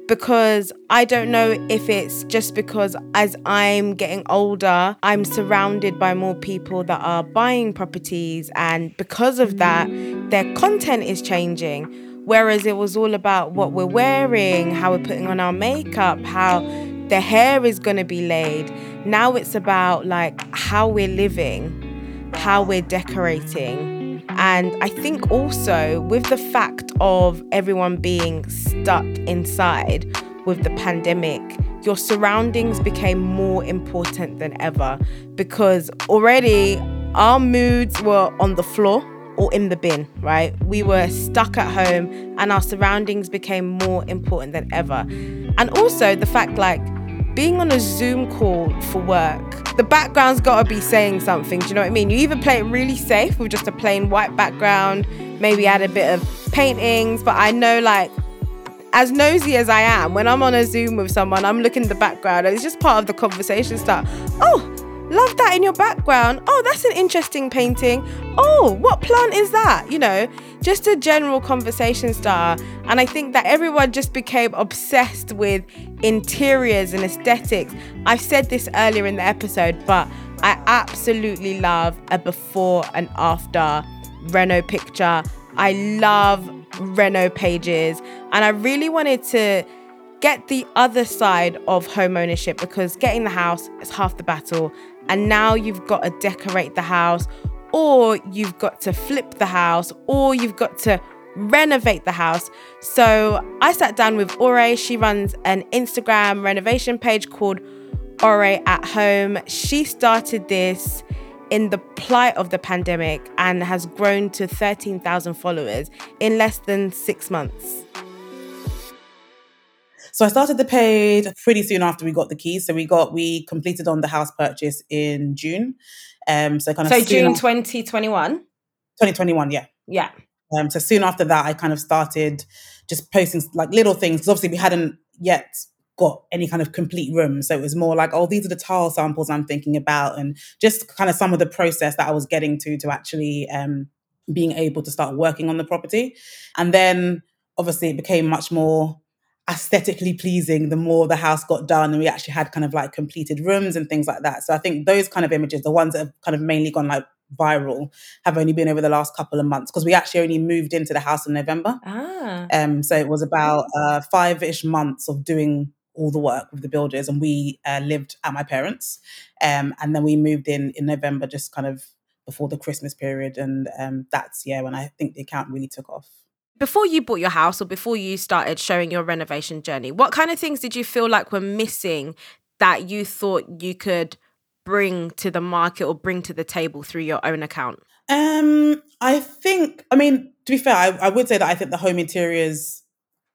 Because I don't know if it's just because as I'm getting older, I'm surrounded by more people that are buying properties, and because of that, their content is changing. Whereas it was all about what we're wearing, how we're putting on our makeup, how the hair is going to be laid. Now it's about like how we're living, how we're decorating. And I think also with the fact of everyone being stuck inside with the pandemic, your surroundings became more important than ever, because already our moods were on the floor or in the bin, right? We were stuck at home and our surroundings became more important than ever. And also the fact like being on a Zoom call for work, the background's got to be saying something, do you know what I mean? You either play it really safe with just a plain white background, maybe add a bit of paintings, but I know like, as nosy as I am, when I'm on a Zoom with someone, I'm looking at the background, it's just part of the conversation start. Oh, love that in your background. Oh, that's an interesting painting. Oh, what plant is that? You know, just a general conversation star. And I think that everyone just became obsessed with interiors and aesthetics. I've said this earlier in the episode, but I absolutely love a before and after reno picture. I love reno pages. And I really wanted to get the other side of home ownership, because getting the house is half the battle. And now you've got to decorate the house, or you've got to flip the house, or you've got to renovate the house. So I sat down with Ori. She runs an Instagram renovation page called Ori at Home. She started this in the plight of the pandemic and has grown to 13,000 followers in less than 6 months. So I started the page pretty soon after we got the keys. So we completed on the house purchase in June. So June 2021? 2021, yeah. Yeah. So soon after that, I kind of started just posting like little things, because obviously we hadn't yet got any kind of complete room. So it was more like, oh, these are the tile samples I'm thinking about, and just kind of some of the process that I was getting to actually being able to start working on the property. And then obviously it became much more aesthetically pleasing the more the house got done, and we actually had kind of like completed rooms and things like that. So I think those kind of images, the ones that have kind of mainly gone like viral, have only been over the last couple of months, because we actually only moved into the house in November. So it was about 5-ish months of doing all the work with the builders, and we lived at my parents', and then we moved in November, just kind of before the Christmas period, and that's when I think the account really took off. Before you bought your house, or before you started showing your renovation journey, what kind of things did you feel like were missing that you thought you could bring to the market or bring to the table through your own account? To be fair, I would say that I think the home interiors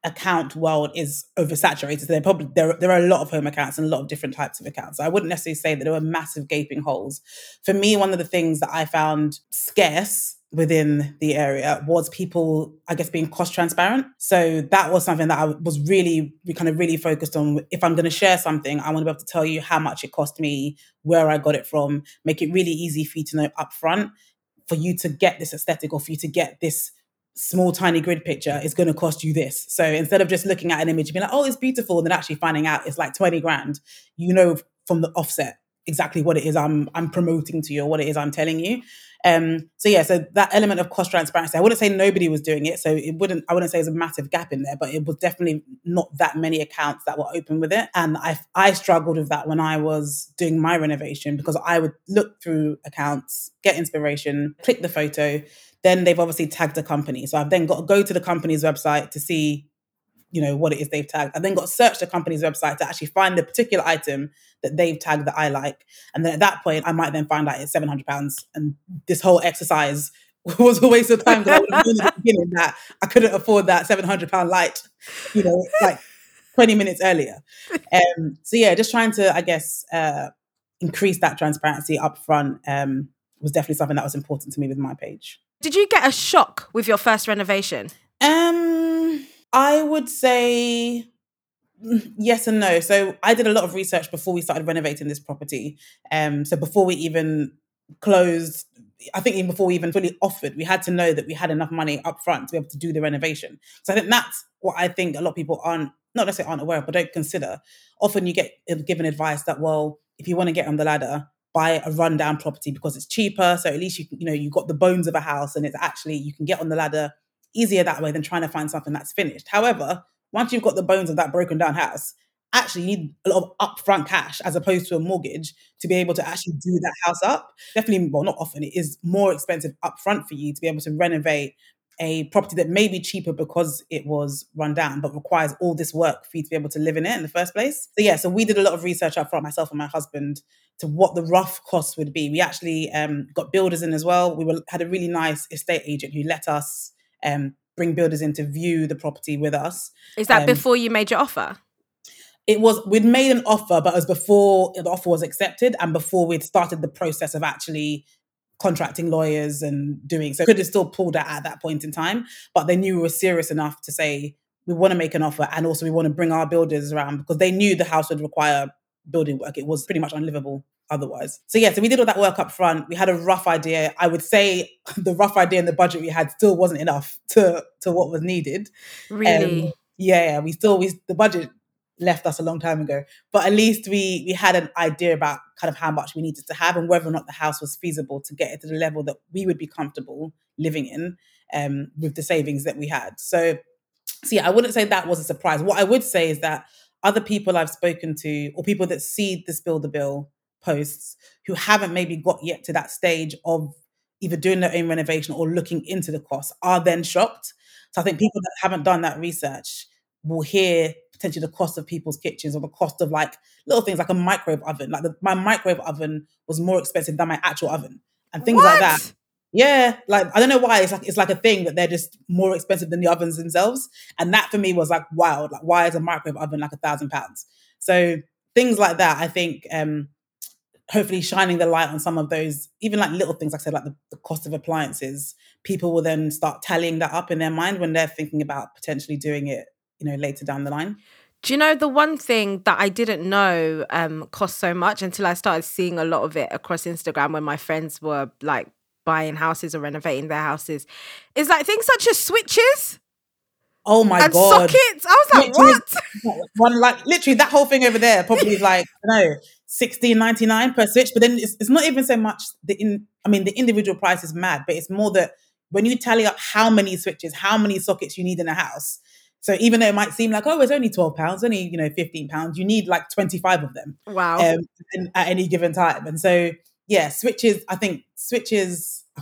account world is oversaturated. So there are a lot of home accounts and a lot of different types of accounts. So I wouldn't necessarily say that there were massive gaping holes. For me, one of the things that I found scarce within the area was people, I guess, being cost transparent. So that was something that I was really focused on. If I'm going to share something, I want to be able to tell you how much it cost me, where I got it from, make it really easy for you to know upfront. For you to get this aesthetic, or for you to get this small tiny grid picture, it's going to cost you this. So instead of just looking at an image and being like, oh, it's beautiful, and then actually finding out it's like 20 grand, you know, from the offset exactly what it is I'm promoting to you, or what it is I'm telling you. So that element of cost transparency, I wouldn't say nobody was doing it. So I wouldn't say there's a massive gap in there, but it was definitely not that many accounts that were open with it. And I struggled with that when I was doing my renovation, because I would look through accounts, get inspiration, click the photo, then they've obviously tagged a company. So I've then got to go to the company's website to see, you know, what it is they've tagged. I've then got to search the company's website to actually find the particular item that they've tagged that I like. And then at that point, I might then find out it's £700. And this whole exercise was a waste of time, because I would have known at the beginning that I couldn't afford that £700 light, you know, like 20 minutes earlier. Just trying to, I guess, increase that transparency up front was definitely something that was important to me with my page. Did you get a shock with your first renovation? I would say Yes and no. So I did a lot of research before we started renovating this property. So before we even closed, I think even before we even fully offered, we had to know that we had enough money up front to be able to do the renovation. So I think that's what I think a lot of people aren't aware of, but don't consider. Often you get given advice that, well, if you want to get on the ladder, buy a rundown property because it's cheaper. So at least you got the bones of a house, and it's actually, you can get on the ladder easier that way than trying to find something that's finished. However, once you've got the bones of that broken down house, actually you need a lot of upfront cash as opposed to a mortgage to be able to actually do that house up. Definitely, well, not often, it is more expensive upfront for you to be able to renovate a property that may be cheaper because it was run down, but requires all this work for you to be able to live in it in the first place. So yeah, so we did a lot of research up front, myself and my husband, to what the rough costs would be. We actually got builders in as well. We had a really nice estate agent who let us bring builders in to view the property with us. Is that before you made your offer? We'd made an offer, but it was before the offer was accepted and before we'd started the process of actually contracting lawyers and doing so. Could have still pulled out at that point in time, but they knew we were serious enough to say, we want to make an offer, and also we want to bring our builders around, because they knew the house would require building work. It was pretty much unlivable otherwise. So yeah, so we did all that work up front. We had a rough idea. I would say the rough idea and the budget we had still wasn't enough to what was needed. Really? The budget left us a long time ago, but at least we had an idea about kind of how much we needed to have and whether or not the house was feasible to get it to the level that we would be comfortable living in with the savings that we had. So yeah, I wouldn't say that was a surprise. What I would say is that other people I've spoken to, or people that see the Spill the Bill posts who haven't maybe got yet to that stage of either doing their own renovation or looking into the costs, are then shocked. So I think people that haven't done that research will hear potentially the cost of people's kitchens, or the cost of like little things like a microwave oven. Like my microwave oven was more expensive than my actual oven and things like that. Yeah, like I don't know why it's like a thing that they're just more expensive than the ovens themselves. And that for me was like wild. Like, why is a microwave oven like £1,000? So things like that, I think hopefully shining the light on some of those, even like little things, like I said, like the cost of appliances, people will then start tallying that up in their mind when they're thinking about potentially doing it, later down the line. Do you know, the one thing that I didn't know cost so much until I started seeing a lot of it across Instagram when my friends were like buying houses or renovating their houses, is like things such as switches. Oh my God. Sockets. I was like, what? One, like literally that whole thing over there probably is like, $16.99 per switch. But then it's not even so much the individual price is mad, but it's more that when you tally up how many switches, how many sockets you need in a house. So even though it might seem like, oh, it's only £12, only, £15, you need like 25 of them. Wow. At any given time. And so, yeah, switches, I can't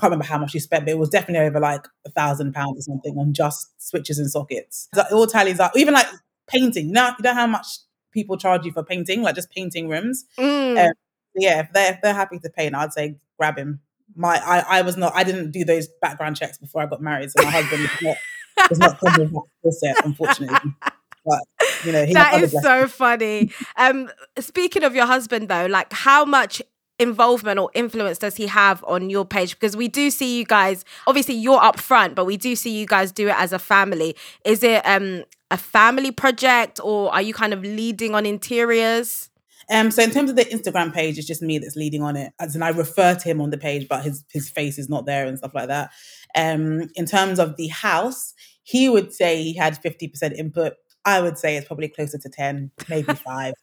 remember how much you spent, but it was definitely over like £1,000 or something on just switches and sockets. So it all tallies up. Even like painting. Now, you know how much people charge you for painting, like just painting rooms? Mm. If they're happy to paint, I'd say grab him. I didn't do those background checks before I got married, so my husband was not covered in that set, unfortunately. But, that is so funny. Speaking of your husband, though, like how much involvement or influence does he have on your page? Because we do see you guys, obviously you're up front, but we do see you guys do it as a family. Is it a family project, or are you kind of leading on interiors? So in terms of the Instagram page, it's just me that's leading on it. As in, I refer to him on the page, but his face is not there and stuff like that. In terms of the house, he would say he had 50% input. I would say it's probably closer to 10, maybe 5.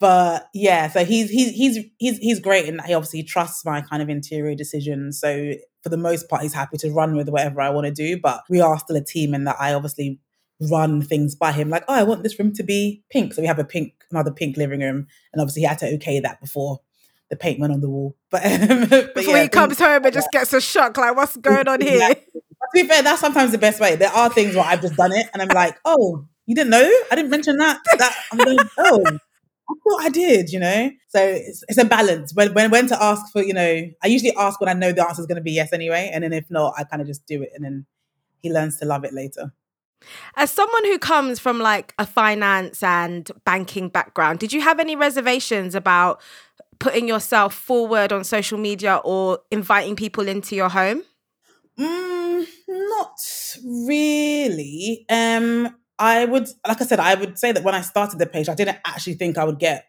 But yeah, so he's great in that he obviously trusts my kind of interior decisions. So for the most part, he's happy to run with whatever I want to do. But we are still a team in that I obviously run things by him, like, oh, I want this room to be pink. So we have another pink living room, and obviously he had to okay that before the paint went on the wall. But before he comes home and just gets a shock, like, what's going on here? Exactly. To be fair, that's sometimes the best way. There are things where I've just done it and I'm like, oh, you didn't know? I didn't mention that. I'm like, oh, I thought I did, So it's a balance. When to ask for, I usually ask when I know the answer is going to be yes anyway. And then if not, I kind of just do it. And then he learns to love it later. As someone who comes from like a finance and banking background, did you have any reservations about putting yourself forward on social media or inviting people into your home? Not really. I would, like I said, I would say that when I started the page, I didn't actually think I would get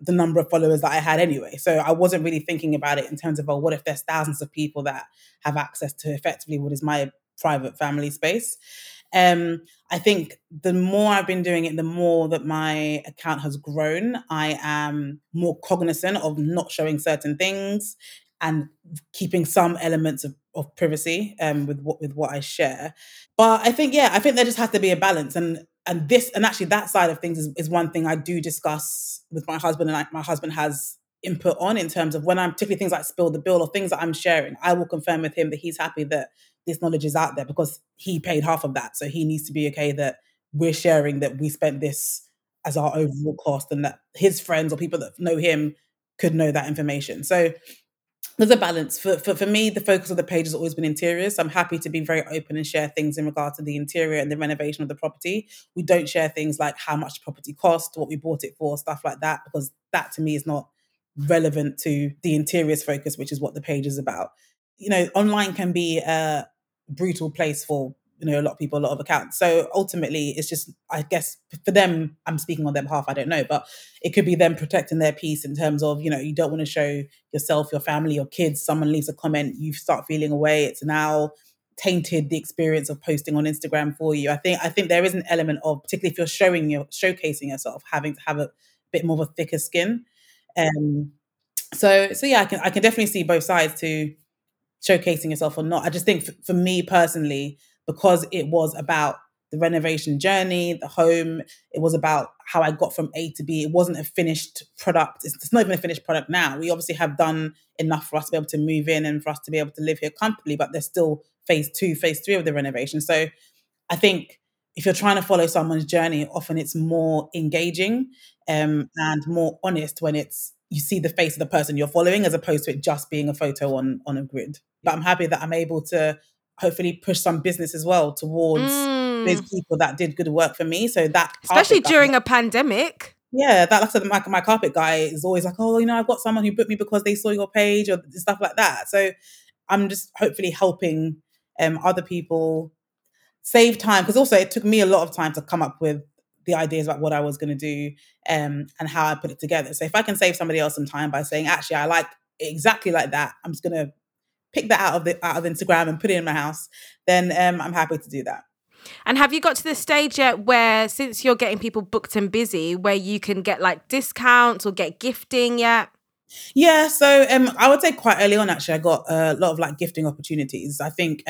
the number of followers that I had anyway. So I wasn't really thinking about it in terms of, oh, what if there's thousands of people that have access to effectively what is my private family space? I think the more I've been doing it, the more that my account has grown. I am more cognizant of not showing certain things and keeping some elements of privacy with what I share. But I think, yeah, I think there just has to be a balance. And this, and actually that side of things is one thing I do discuss with my husband, and my husband has input on in terms of when I'm, particularly things like Spill the Bill or things that I'm sharing, I will confirm with him that he's happy that this knowledge is out there because he paid half of that. So he needs to be okay that we're sharing that we spent this as our overall cost and that his friends or people that know him could know that information. So there's a balance. For me, the focus of the page has always been interiors. So I'm happy to be very open and share things in regard to the interior and the renovation of the property. We don't share things like how much the property cost, what we bought it for, stuff like that, because that to me is not relevant to the interiors focus, which is what the page is about. You know, online can be a brutal place for, you know, a lot of people, a lot of accounts. So ultimately, it's just, I guess, for them, I'm speaking on their behalf, I don't know, but it could be them protecting their peace in terms of, you know, you don't want to show yourself, your family, your kids. Someone leaves a comment, you start feeling away. It's now tainted the experience of posting on Instagram for you. I think there is an element of, particularly if you're showcasing yourself, having to have a bit more of a thicker skin. So yeah, I can definitely see both sides to showcasing yourself or not. I just think for me personally, because it was about the renovation journey, the home, it was about how I got from A to B. It wasn't a finished product. It's not even a finished product now. We obviously have done enough for us to be able to move in and for us to be able to live here comfortably, but there's still phase 2, phase 3 of the renovation. So I think if you're trying to follow someone's journey, often it's more engaging and more honest when it's, you see the face of the person you're following as opposed to it just being a photo on a grid. But I'm happy that I'm able to hopefully push some business as well towards those people that did good work for me. So that, especially during a pandemic. Yeah, that, like I said, my carpet guy is always like, oh, you know, I've got someone who booked me because they saw your page or stuff like that. So I'm just hopefully helping other people save time, because also it took me a lot of time to come up with the ideas about what I was going to do and how I put it together. So if I can save somebody else some time by saying, actually, I like it exactly like that, I'm just going to pick that out of Instagram and put it in my house, then I'm happy to do that. And have you got to the stage yet where, since you're getting people booked and busy, where you can get like discounts or get gifting yet? Yeah, so I would say quite early on, actually, I got a lot of like gifting opportunities. I think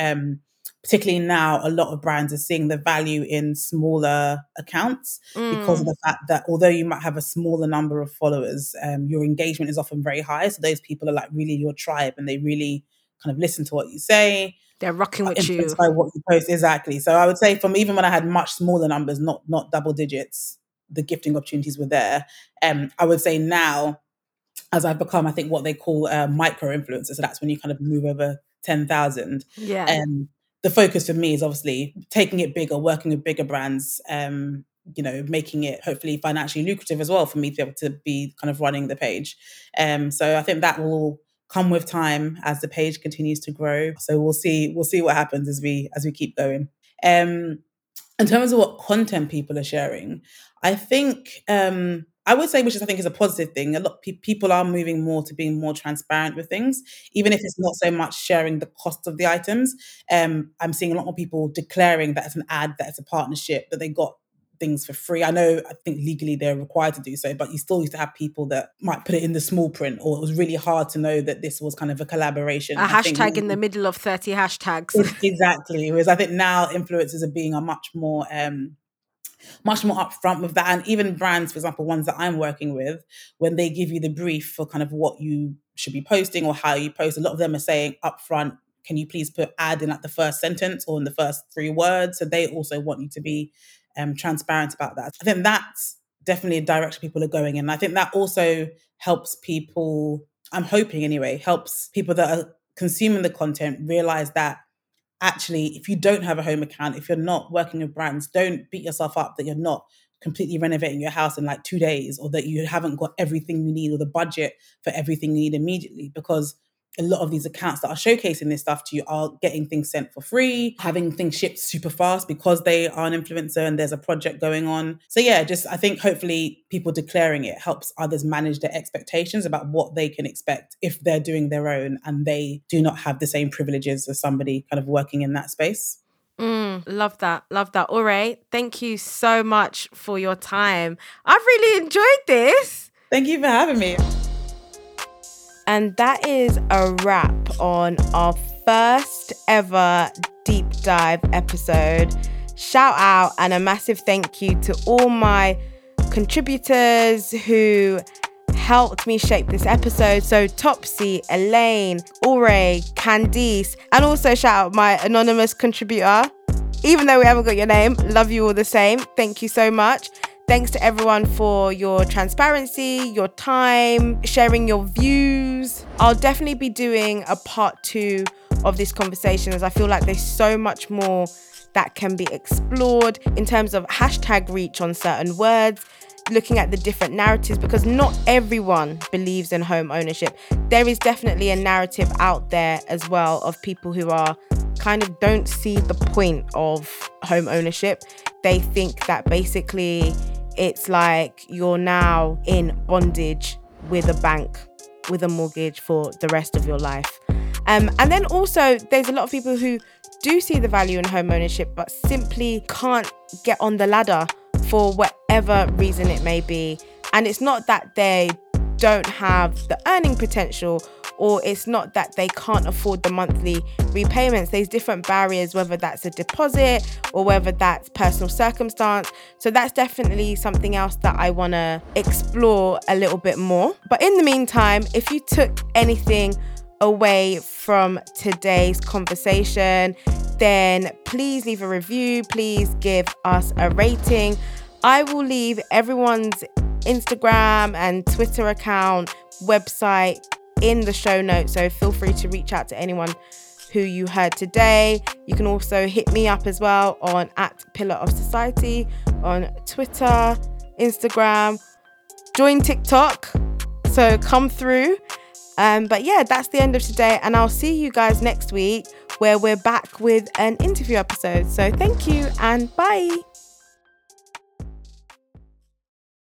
particularly now, a lot of brands are seeing the value in smaller accounts because of the fact that although you might have a smaller number of followers, your engagement is often very high. So those people are like really your tribe and they really kind of listen to what you say. They're rocking with you. By what you post, exactly. So I would say from even when I had much smaller numbers, not double digits, the gifting opportunities were there. I would say now, as I've become, I think what they call micro-influencers, so that's when you kind of move over 10,000. Yeah. The focus for me is obviously taking it bigger, working with bigger brands, you know, making it hopefully financially lucrative as well for me to be able to be kind of running the page. So I think that will come with time as the page continues to grow. So we'll see what happens as we keep going. In terms of what content people are sharing, I think I would say, which is, I think is a positive thing, a lot of people are moving more to being more transparent with things, even if it's not so much sharing the cost of the items. I'm seeing a lot more people declaring that it's an ad, that it's a partnership, that they got things for free. I know, I think legally they're required to do so, but you still used to have people that might put it in the small print, or it was really hard to know that this was kind of a collaboration. A hashtag in the middle of 30 hashtags. Exactly. Whereas I think now influencers are being much more upfront with that. And even brands, for example, ones that I'm working with, when they give you the brief for kind of what you should be posting or how you post, a lot of them are saying upfront, can you please put ad in like the first sentence or in the first 3 words? So they also want you to be transparent about that. I think that's definitely a direction people are going in. I think that also helps people, I'm hoping anyway, helps people that are consuming the content realize that actually, if you don't have a home account, if you're not working with brands, don't beat yourself up that you're not completely renovating your house in like 2 days, or that you haven't got everything you need or the budget for everything you need immediately, because a lot of these accounts that are showcasing this stuff to you are getting things sent for free, having things shipped super fast because they are an influencer and there's a project going on. So yeah, just I think hopefully people declaring it helps others manage their expectations about what they can expect if they're doing their own and they do not have the same privileges as somebody kind of working in that space. Love that. Love that. All right. Thank you so much for your time. I've really enjoyed this. Thank you for having me. And that is a wrap on our first ever deep dive episode. Shout out and a massive thank you to all my contributors who helped me shape this episode. So Topsy, Elaine, Ori, Candice, and also shout out my anonymous contributor. Even though we haven't got your name, love you all the same. Thank you so much. Thanks to everyone for your transparency, your time, sharing your views. I'll definitely be doing a part 2 of this conversation as I feel like there's so much more that can be explored in terms of hashtag reach on certain words, looking at the different narratives, because not everyone believes in home ownership. There is definitely a narrative out there as well of people who are kind of don't see the point of home ownership. They think that basically it's like you're now in bondage with a bank, with a mortgage for the rest of your life. And then also there's a lot of people who do see the value in home ownership but simply can't get on the ladder for whatever reason it may be. And it's not that they don't have the earning potential, or it's not that they can't afford the monthly repayments. There's different barriers, whether that's a deposit or whether that's personal circumstance. So that's definitely something else that I want to explore a little bit more. But in the meantime, if you took anything away from today's conversation, then please leave a review, please give us a rating. I will leave everyone's Instagram and Twitter account, website in the show notes, so feel free to reach out to anyone who you heard today. You can also hit me up as well on @PillarOfSociety on Twitter, Instagram. Join TikTok, so come through. But yeah, that's the end of today, and I'll see you guys next week where we're back with an interview episode. So thank you and bye.